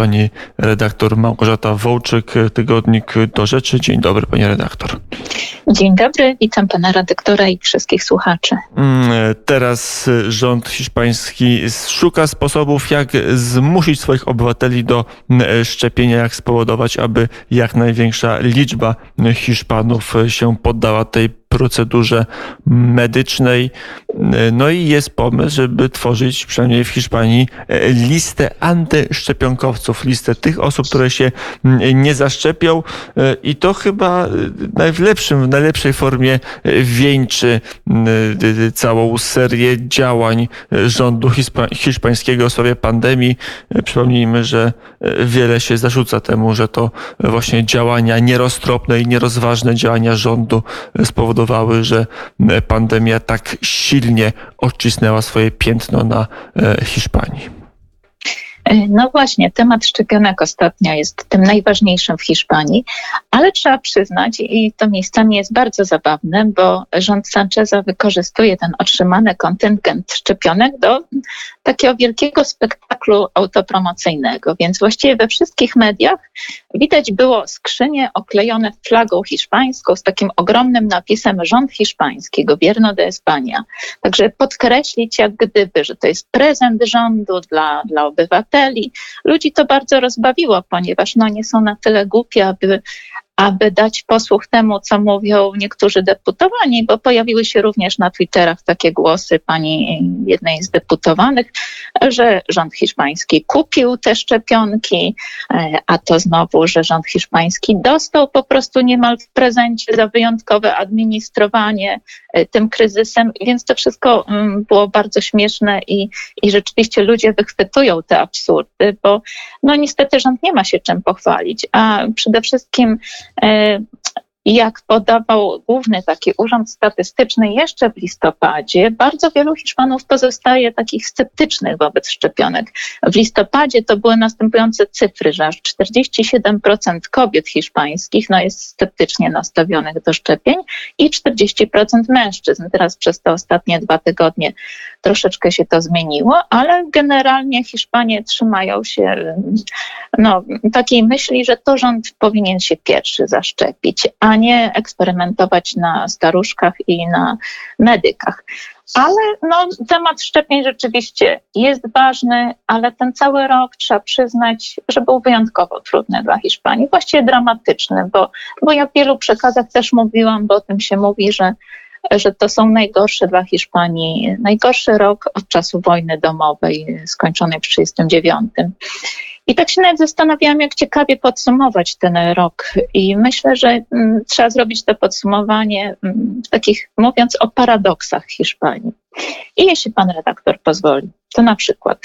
pani redaktor Małgorzata Wołczyk, Tygodnik Do Rzeczy. Dzień dobry, pani redaktor. Dzień dobry, witam pana redaktora i wszystkich słuchaczy. Teraz rząd hiszpański szuka sposobów, jak zmusić swoich obywateli do szczepienia, jak spowodować, aby jak największa liczba Hiszpanów się poddała tej procedurze medycznej. No i jest pomysł, żeby tworzyć przynajmniej w Hiszpanii listę antyszczepionkowców, listę tych osób, które się nie zaszczepią, i to chyba w najlepszej formie wieńczy całą serię działań rządu hiszpańskiego w sprawie pandemii. Przypomnijmy, że wiele się zarzuca temu, że to właśnie działania nieroztropne i nierozważne działania rządu spowodowały, że pandemia tak silnie odcisnęła swoje piętno na Hiszpanii. No właśnie, temat szczepionek ostatnio jest tym najważniejszym w Hiszpanii, ale trzeba przyznać, i to miejscami jest bardzo zabawne, bo rząd Sáncheza wykorzystuje ten otrzymany kontyngent szczepionek do takiego wielkiego spektaklu autopromocyjnego, więc właściwie we wszystkich mediach widać było skrzynie oklejone flagą hiszpańską z takim ogromnym napisem rząd hiszpański, gobierno de España. Także podkreślić jak gdyby, że to jest prezent rządu dla obywateli. Ludzi to bardzo rozbawiło, ponieważ nie są na tyle głupi, aby dać posłuch temu, co mówią niektórzy deputowani, bo pojawiły się również na Twitterach takie głosy pani jednej z deputowanych, że rząd hiszpański kupił te szczepionki, a to znowu, że rząd hiszpański dostał po prostu niemal w prezencie za wyjątkowe administrowanie tym kryzysem, więc to wszystko było bardzo śmieszne i rzeczywiście ludzie wychwytują te absurdy, bo niestety rząd nie ma się czym pochwalić, a przede wszystkim jak podawał główny taki urząd statystyczny jeszcze w listopadzie, bardzo wielu Hiszpanów pozostaje takich sceptycznych wobec szczepionek. W listopadzie to były następujące cyfry, że aż 47% kobiet hiszpańskich jest sceptycznie nastawionych do szczepień i 40% mężczyzn. Teraz przez te ostatnie 2 tygodnie troszeczkę się to zmieniło, ale generalnie Hiszpanie trzymają się takiej myśli, że to rząd powinien się pierwszy zaszczepić, a nie eksperymentować na staruszkach i na medykach. Ale temat szczepień rzeczywiście jest ważny, ale ten cały rok trzeba przyznać, że był wyjątkowo trudny dla Hiszpanii, właściwie dramatyczny, bo ja w wielu przekazach też mówiłam, bo o tym się mówi, że to są najgorsze dla Hiszpanii, najgorszy rok od czasu wojny domowej skończonej w 1939. I tak się nawet zastanawiałam, jak ciekawie podsumować ten rok, i myślę, że trzeba zrobić to podsumowanie mówiąc o paradoksach Hiszpanii. I jeśli pan redaktor pozwoli, to na przykład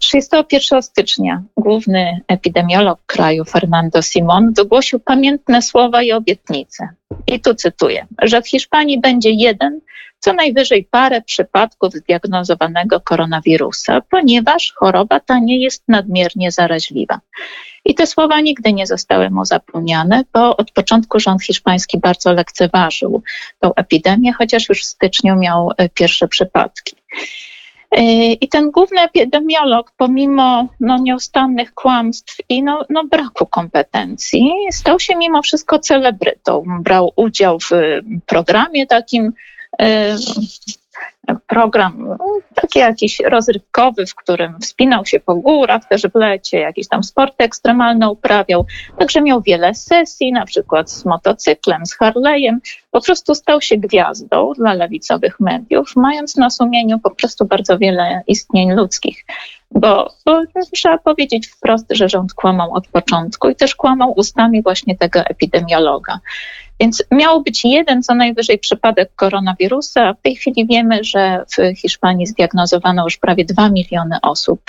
31 stycznia główny epidemiolog kraju Fernando Simón wygłosił pamiętne słowa i obietnice. I tu cytuję, że w Hiszpanii będzie jeden, co najwyżej parę przypadków zdiagnozowanego koronawirusa, ponieważ choroba ta nie jest nadmiernie zaraźliwa. I te słowa nigdy nie zostały mu zapomniane, bo od początku rząd hiszpański bardzo lekceważył tą epidemię, chociaż już w styczniu miał pierwsze przypadki. I ten główny epidemiolog, pomimo nieustannych kłamstw i braku kompetencji, stał się mimo wszystko celebrytą. Brał udział w programie takim, program taki jakiś rozrywkowy, w którym wspinał się po górach, też w lecie, jakieś tam sporty ekstremalne uprawiał. Także miał wiele sesji, na przykład z motocyklem, z Harley'em. Po prostu stał się gwiazdą dla lewicowych mediów, mając na sumieniu po prostu bardzo wiele istnień ludzkich. Bo trzeba powiedzieć wprost, że rząd kłamał od początku i też kłamał ustami właśnie tego epidemiologa. Więc miał być jeden co najwyżej przypadek koronawirusa, a w tej chwili wiemy, że w Hiszpanii zdiagnozowano już prawie 2 miliony osób.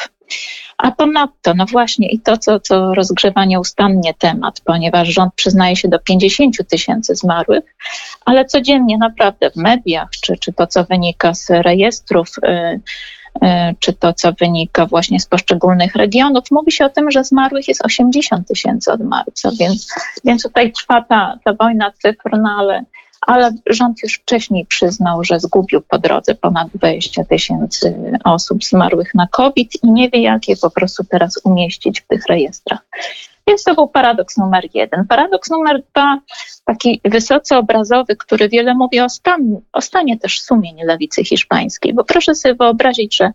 A ponadto, właśnie i to, co rozgrzewa nieustannie temat, ponieważ rząd przyznaje się do 50 000 zmarłych, ale codziennie naprawdę w mediach, czy to, co wynika z rejestrów, czy to, co wynika właśnie z poszczególnych regionów, mówi się o tym, że zmarłych jest 80 000 od marca, więc tutaj trwa ta wojna cyfr, ale ale rząd już wcześniej przyznał, że zgubił po drodze ponad 20 000 osób zmarłych na COVID i nie wie, jak je po prostu teraz umieścić w tych rejestrach. Więc to był paradoks numer 1. Paradoks numer 2, taki wysoce obrazowy, który wiele mówi o stanie też sumień lewicy hiszpańskiej, bo proszę sobie wyobrazić, że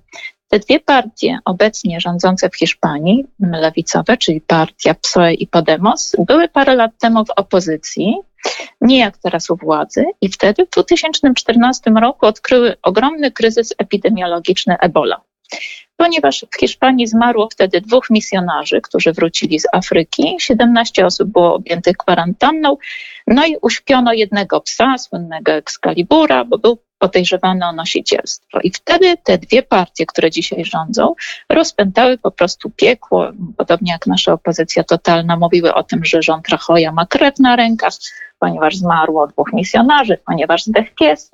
te dwie partie obecnie rządzące w Hiszpanii, lewicowe, czyli partia PSOE i Podemos, były parę lat temu w opozycji, nie jak teraz u władzy, i wtedy w 2014 roku odkryły ogromny kryzys epidemiologiczny Ebola. Ponieważ w Hiszpanii zmarło wtedy 2 misjonarzy, którzy wrócili z Afryki, 17 osób było objętych kwarantanną, no i uśpiono jednego psa, słynnego Excalibura, bo był podejrzewany o nosicielstwo. I wtedy te dwie partie, które dzisiaj rządzą, rozpętały po prostu piekło, podobnie jak nasza opozycja totalna, mówiły o tym, że rząd Rajoya ma krew na rękach, ponieważ zmarło 2 misjonarzy, ponieważ zdechł pies.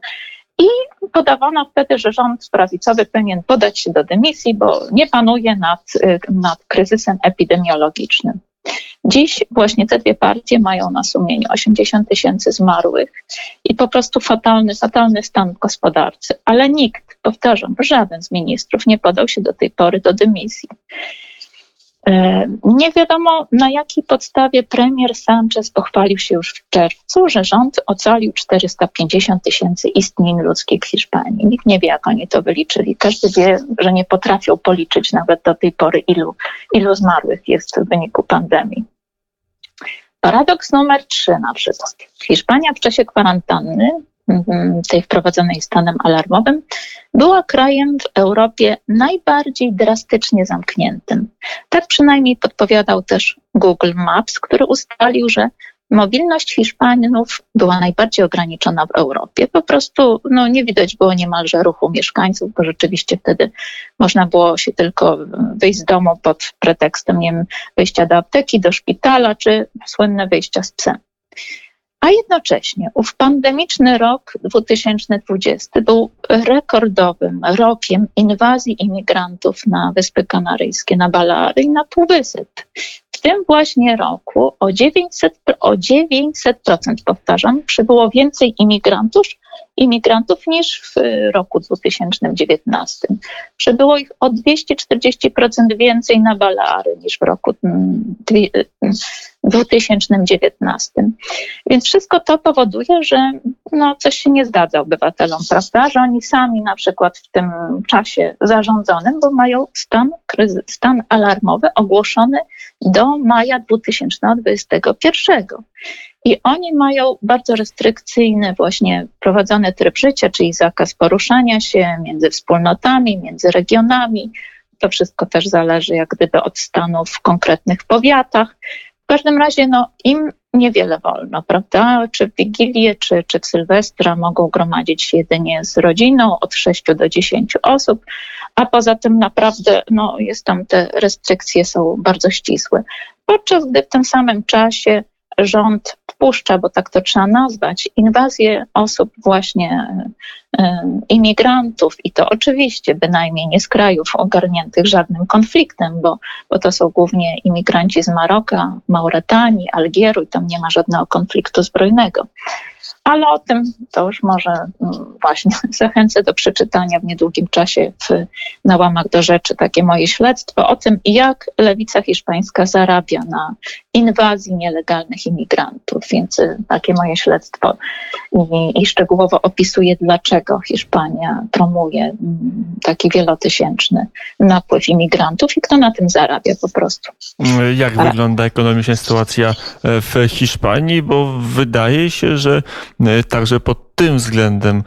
I podawano wtedy, że rząd prawicowy powinien podać się do dymisji, bo nie panuje nad kryzysem epidemiologicznym. Dziś właśnie te dwie partie mają na sumieniu 80 000 zmarłych i po prostu fatalny stan gospodarczy. Ale nikt, powtarzam, żaden z ministrów nie podał się do tej pory do dymisji. Nie wiadomo, na jakiej podstawie premier Sánchez pochwalił się już w czerwcu, że rząd ocalił 450 000 istnień ludzkich w Hiszpanii. Nikt nie wie, jak oni to wyliczyli. Każdy wie, że nie potrafią policzyć nawet do tej pory, ilu zmarłych jest w wyniku pandemii. Paradoks numer 3 na przykład. Hiszpania w czasie kwarantanny, tej wprowadzonej stanem alarmowym, była krajem w Europie najbardziej drastycznie zamkniętym. Tak przynajmniej podpowiadał też Google Maps, który ustalił, że mobilność Hiszpanów była najbardziej ograniczona w Europie. Po prostu nie widać było niemalże ruchu mieszkańców, bo rzeczywiście wtedy można było się tylko wyjść z domu pod pretekstem, nie wiem, wyjścia do apteki, do szpitala czy słynne wyjścia z psem. A jednocześnie ów pandemiczny rok 2020 był rekordowym rokiem inwazji imigrantów na Wyspy Kanaryjskie, na Baleary i na Półwysep. W tym właśnie roku o 900%, powtarzam, przybyło więcej imigrantów niż w roku 2019. Przybyło ich o 240% więcej na Baleary niż w roku 2019. Więc wszystko to powoduje, że coś się nie zgadza obywatelom, prawda? Że oni sami na przykład w tym czasie zarządzonym, bo mają stan alarmowy ogłoszony do maja 2021. I oni mają bardzo restrykcyjny właśnie prowadzony tryb życia, czyli zakaz poruszania się między wspólnotami, między regionami. To wszystko też zależy jak gdyby od stanu w konkretnych powiatach. W każdym razie im niewiele wolno, prawda? Czy w Wigilię, czy w Sylwestra mogą gromadzić się jedynie z rodziną od 6 do 10 osób, a poza tym naprawdę te restrykcje są bardzo ścisłe. Podczas gdy w tym samym czasie rząd wpuszcza, bo tak to trzeba nazwać, inwazję osób właśnie imigrantów i to oczywiście bynajmniej nie z krajów ogarniętych żadnym konfliktem, bo to są głównie imigranci z Maroka, Mauretanii, Algieru i tam nie ma żadnego konfliktu zbrojnego. Ale o tym to już może właśnie zachęcę do przeczytania w niedługim czasie na łamach Do Rzeczy takie moje śledztwo o tym, jak lewica hiszpańska zarabia na inwazji nielegalnych imigrantów. Więc takie moje śledztwo i szczegółowo opisuje, dlaczego Hiszpania promuje taki wielotysięczny napływ imigrantów i kto na tym zarabia po prostu. Jak wygląda ekonomicznie sytuacja w Hiszpanii? Bo wydaje się, że także pod tym względem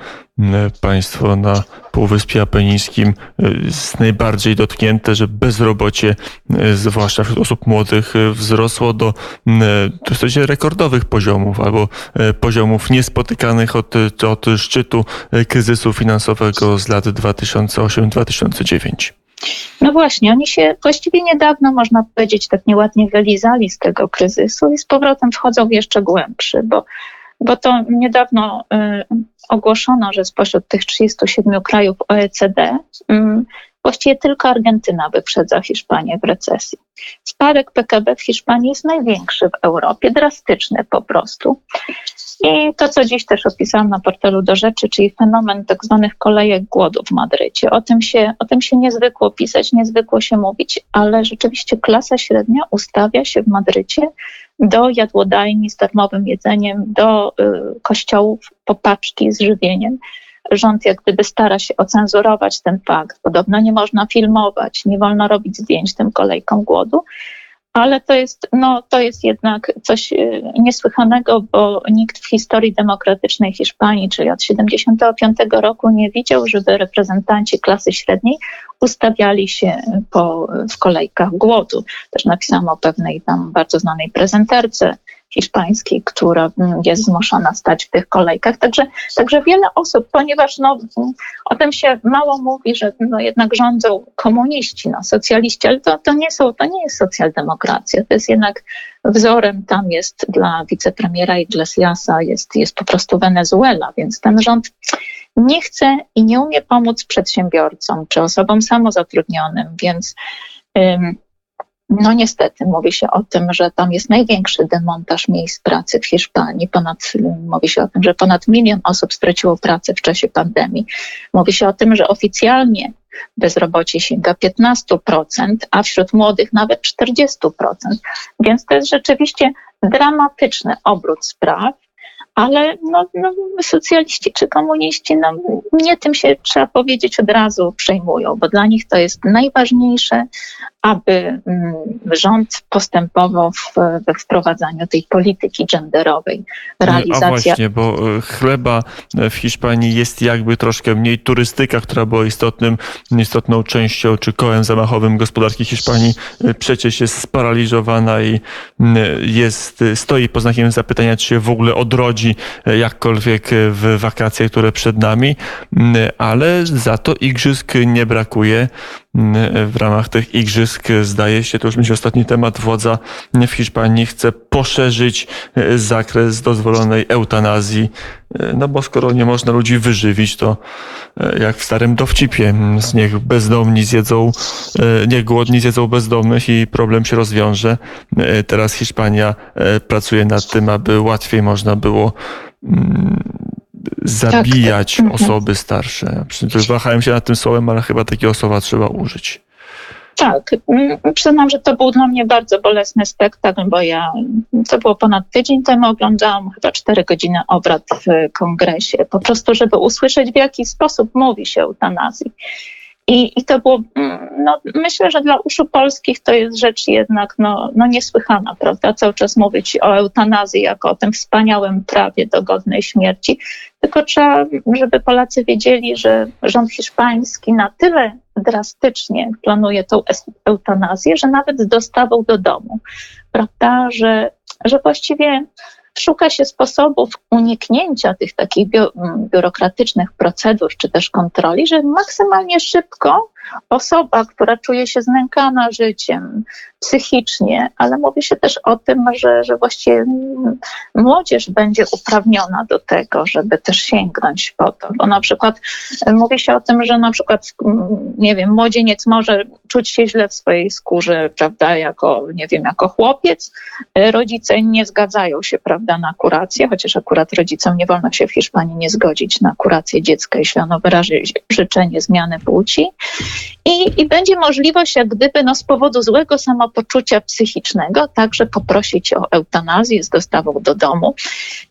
państwo na Półwyspie Apenińskim jest najbardziej dotknięte, że bezrobocie, zwłaszcza wśród osób młodych, wzrosło do w sensie rekordowych poziomów albo poziomów niespotykanych od szczytu kryzysu finansowego z lat 2008-2009. No właśnie, oni się właściwie niedawno, można powiedzieć, tak nieładnie wylizali z tego kryzysu i z powrotem wchodzą w jeszcze głębszy, bo to niedawno ogłoszono, że spośród tych 37 krajów OECD właściwie tylko Argentyna wyprzedza Hiszpanię w recesji. Spadek PKB w Hiszpanii jest największy w Europie, drastyczny po prostu. I to, co dziś też opisałam na portalu Do Rzeczy, czyli fenomen tak zwanych kolejek głodu w Madrycie. O tym się niezwykło pisać, niezwykło się mówić, ale rzeczywiście klasa średnia ustawia się w Madrycie do jadłodajni z darmowym jedzeniem, do kościołów po paczki z żywieniem. Rząd jak gdyby stara się ocenzurować ten fakt. Podobno nie można filmować, nie wolno robić zdjęć tym kolejkom głodu. Ale to jest jednak coś niesłychanego, bo nikt w historii demokratycznej Hiszpanii, czyli od 75 roku nie widział, żeby reprezentanci klasy średniej ustawiali się w kolejkach głodu. Też napisałam o pewnej tam bardzo znanej prezenterce hiszpańskiej, która jest zmuszona stać w tych kolejkach. Także wiele osób, ponieważ o tym się mało mówi, że jednak rządzą komuniści, socjaliści, ale to nie jest socjaldemokracja. To jest jednak wzorem, tam jest dla wicepremiera Iglesiasa, jest po prostu Wenezuela, więc ten rząd nie chce i nie umie pomóc przedsiębiorcom czy osobom samozatrudnionym, więc niestety mówi się o tym, że tam jest największy demontaż miejsc pracy w Hiszpanii. Mówi się o tym, że ponad 1 milion osób straciło pracę w czasie pandemii. Mówi się o tym, że oficjalnie bezrobocie sięga 15%, a wśród młodych nawet 40%. Więc to jest rzeczywiście dramatyczny obrót spraw, ale socjaliści czy komuniści nie tym się, trzeba powiedzieć, od razu przejmują, bo dla nich to jest najważniejsze, aby rząd postępował we wprowadzaniu tej polityki genderowej. Realizacja... A właśnie, bo chleba w Hiszpanii jest jakby troszkę mniej, turystyka, która była istotną częścią czy kołem zamachowym gospodarki Hiszpanii, przecież jest sparaliżowana i stoi pod znakiem zapytania, czy się w ogóle odrodzi jakkolwiek w wakacje, które przed nami, ale za to igrzysk nie brakuje. W ramach tych igrzysk, zdaje się, to już będzie ostatni temat, władza w Hiszpanii chce poszerzyć zakres dozwolonej eutanazji, bo skoro nie można ludzi wyżywić, to jak w starym dowcipie, niech głodni zjedzą bezdomnych i problem się rozwiąże. Teraz Hiszpania pracuje nad tym, aby łatwiej można było zabijać osoby starsze. Wahałem się nad tym słowem, ale chyba takiego słowa trzeba użyć. Tak. Przyznam, że to był dla mnie bardzo bolesny spektakl, bo to było ponad tydzień temu, oglądałam chyba 4 godziny obrad w kongresie, po prostu, żeby usłyszeć, w jaki sposób mówi się o eutanazji. I to było, myślę, że dla uszu polskich to jest rzecz jednak niesłychana, prawda? Cały czas mówić o eutanazji jako o tym wspaniałym prawie do godnej śmierci. Tylko trzeba, żeby Polacy wiedzieli, że rząd hiszpański na tyle drastycznie planuje tą eutanazję, że nawet z dostawą do domu, prawda? Że właściwie szuka się sposobów uniknięcia tych takich biurokratycznych procedur czy też kontroli, że maksymalnie szybko osoba, która czuje się znękana życiem psychicznie, ale mówi się też o tym, że właściwie młodzież będzie uprawniona do tego, żeby też sięgnąć po to. Bo na przykład mówi się o tym, że na przykład, młodzieniec może czuć się źle w swojej skórze, prawda, jako chłopiec. Rodzice nie zgadzają się, prawda, na kurację, chociaż akurat rodzicom nie wolno się w Hiszpanii nie zgodzić na kurację dziecka, jeśli ono wyrazi życzenie zmiany płci. I będzie możliwość, jak gdyby, z powodu złego samopoczucia psychicznego także poprosić o eutanazję z dostawą do domu.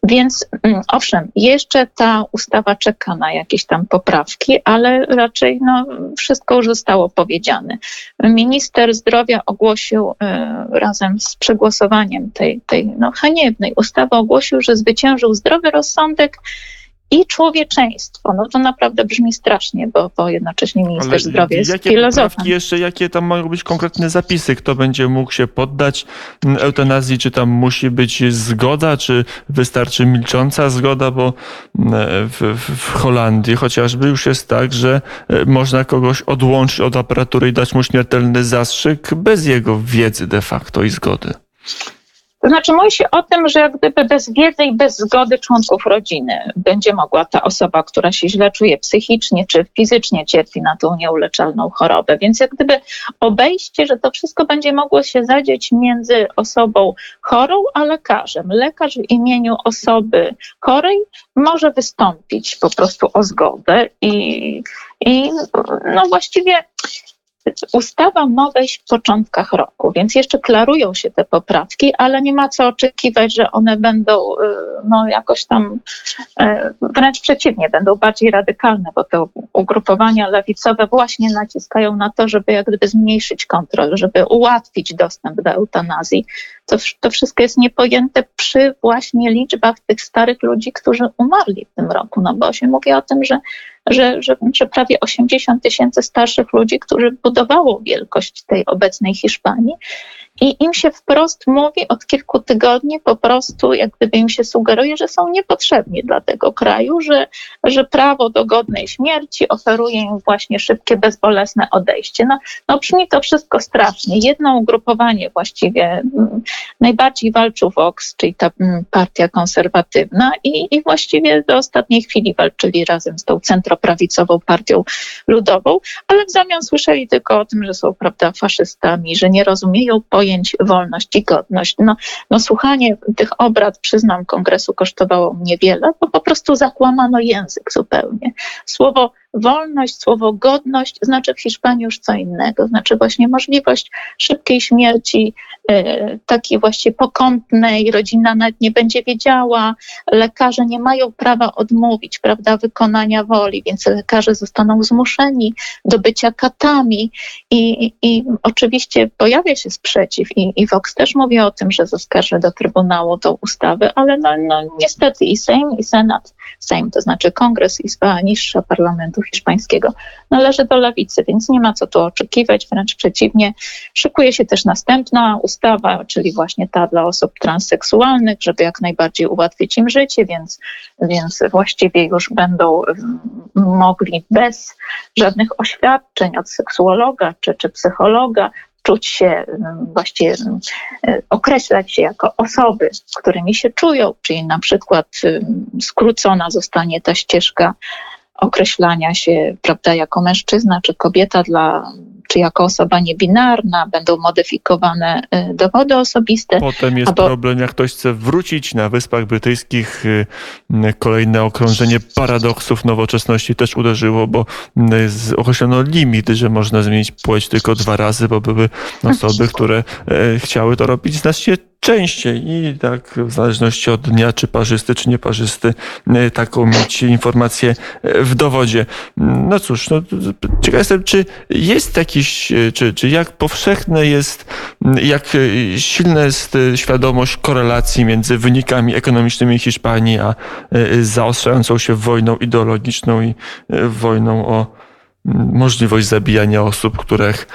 Więc owszem, jeszcze ta ustawa czeka na jakieś tam poprawki, ale raczej wszystko już zostało powiedziane. Minister zdrowia ogłosił razem z przegłosowaniem tej haniebnej ustawy, ogłosił, że zwyciężył zdrowy rozsądek i człowieczeństwo. To naprawdę brzmi strasznie, bo jednocześnie minister zdrowia jest filozofem. Poprawki jeszcze, jakie tam mają być konkretne zapisy? Kto będzie mógł się poddać eutanazji? Czy tam musi być zgoda? Czy wystarczy milcząca zgoda? Bo w Holandii chociażby już jest tak, że można kogoś odłączyć od aparatury i dać mu śmiertelny zastrzyk bez jego wiedzy de facto i zgody. To znaczy mówi się o tym, że jak gdyby bez wiedzy i bez zgody członków rodziny będzie mogła ta osoba, która się źle czuje psychicznie czy fizycznie, cierpi na tą nieuleczalną chorobę. Więc jak gdyby obejście, że to wszystko będzie mogło się zadzieć między osobą chorą a lekarzem. Lekarz w imieniu osoby chorej może wystąpić po prostu o zgodę i no właściwie... Ustawa ma wejść w początkach roku, więc jeszcze klarują się te poprawki, ale nie ma co oczekiwać, że one będą no, jakoś tam, wręcz przeciwnie, będą bardziej radykalne, bo te ugrupowania lewicowe właśnie naciskają na to, żeby jak gdyby zmniejszyć kontrolę, żeby ułatwić dostęp do eutanazji. To wszystko jest niepojęte przy właśnie liczbach tych starych ludzi, którzy umarli w tym roku, no bo się mówi o tym, że prawie 80 tysięcy starszych ludzi, którzy budowało wielkość tej obecnej Hiszpanii i im się wprost mówi od kilku tygodni, po prostu jak gdyby im się sugeruje, że są niepotrzebni dla tego kraju, że prawo do godnej śmierci oferuje im właśnie szybkie, bezbolesne odejście. No brzmi to wszystko strasznie. Jedno ugrupowanie właściwie najbardziej walczył VOX, czyli ta partia konserwatywna i właściwie do ostatniej chwili walczyli razem z tą centroprawicową partią ludową, ale w zamian słyszeli tylko o tym, że są, prawda, faszystami, że nie rozumieją pojęć wolność i godność. No słuchanie tych obrad, przyznam, kongresu kosztowało mnie wiele, bo po prostu zakłamano język zupełnie. Słowo wolność, słowo godność znaczy w Hiszpanii już co innego. Znaczy właśnie możliwość szybkiej śmierci, takiej właśnie pokątnej, rodzina nawet nie będzie wiedziała, lekarze nie mają prawa odmówić, prawda, wykonania woli, więc lekarze zostaną zmuszeni do bycia katami i oczywiście pojawia się sprzeciw i VOX też mówi o tym, że zaskarży do Trybunału tą ustawę, ale niestety i Sejm, i Senat, Sejm, to znaczy Kongres, Izba niższa Parlamentu Hiszpańskiego należy do lewicy, więc nie ma co tu oczekiwać, wręcz przeciwnie. Szykuje się też następna ustawa, czyli właśnie ta dla osób transseksualnych, żeby jak najbardziej ułatwić im życie, więc właściwie już będą mogli bez żadnych oświadczeń od seksuologa czy psychologa czuć się, właściwie określać się jako osoby, którymi się czują, czyli na przykład skrócona zostanie ta ścieżka określania się, prawda, jako mężczyzna czy kobieta czy jako osoba niebinarna, będą modyfikowane dowody osobiste. Potem jest problem, jak ktoś chce wrócić na Wyspach Brytyjskich. Kolejne okrążenie paradoksów nowoczesności też uderzyło, bo określono limit, że można zmienić płeć tylko 2 razy, bo były osoby, które chciały to robić znacznie częściej i tak w zależności od dnia, czy parzysty, czy nieparzysty, taką mieć informację w dowodzie. No cóż, ciekaw jestem, czy jest jakiś, czy jak powszechne jest, jak silna jest świadomość korelacji między wynikami ekonomicznymi Hiszpanii, a zaostrzającą się wojną ideologiczną i wojną o możliwość zabijania osób, których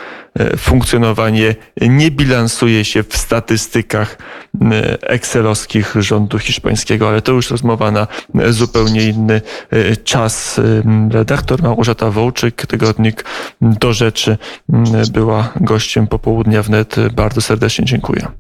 funkcjonowanie nie bilansuje się w statystykach excelowskich rządu hiszpańskiego, ale to już rozmowa na zupełnie inny czas. Redaktor Małgorzata Wołczyk, tygodnik Do Rzeczy, była gościem Popołudnia Wnet. Bardzo serdecznie dziękuję.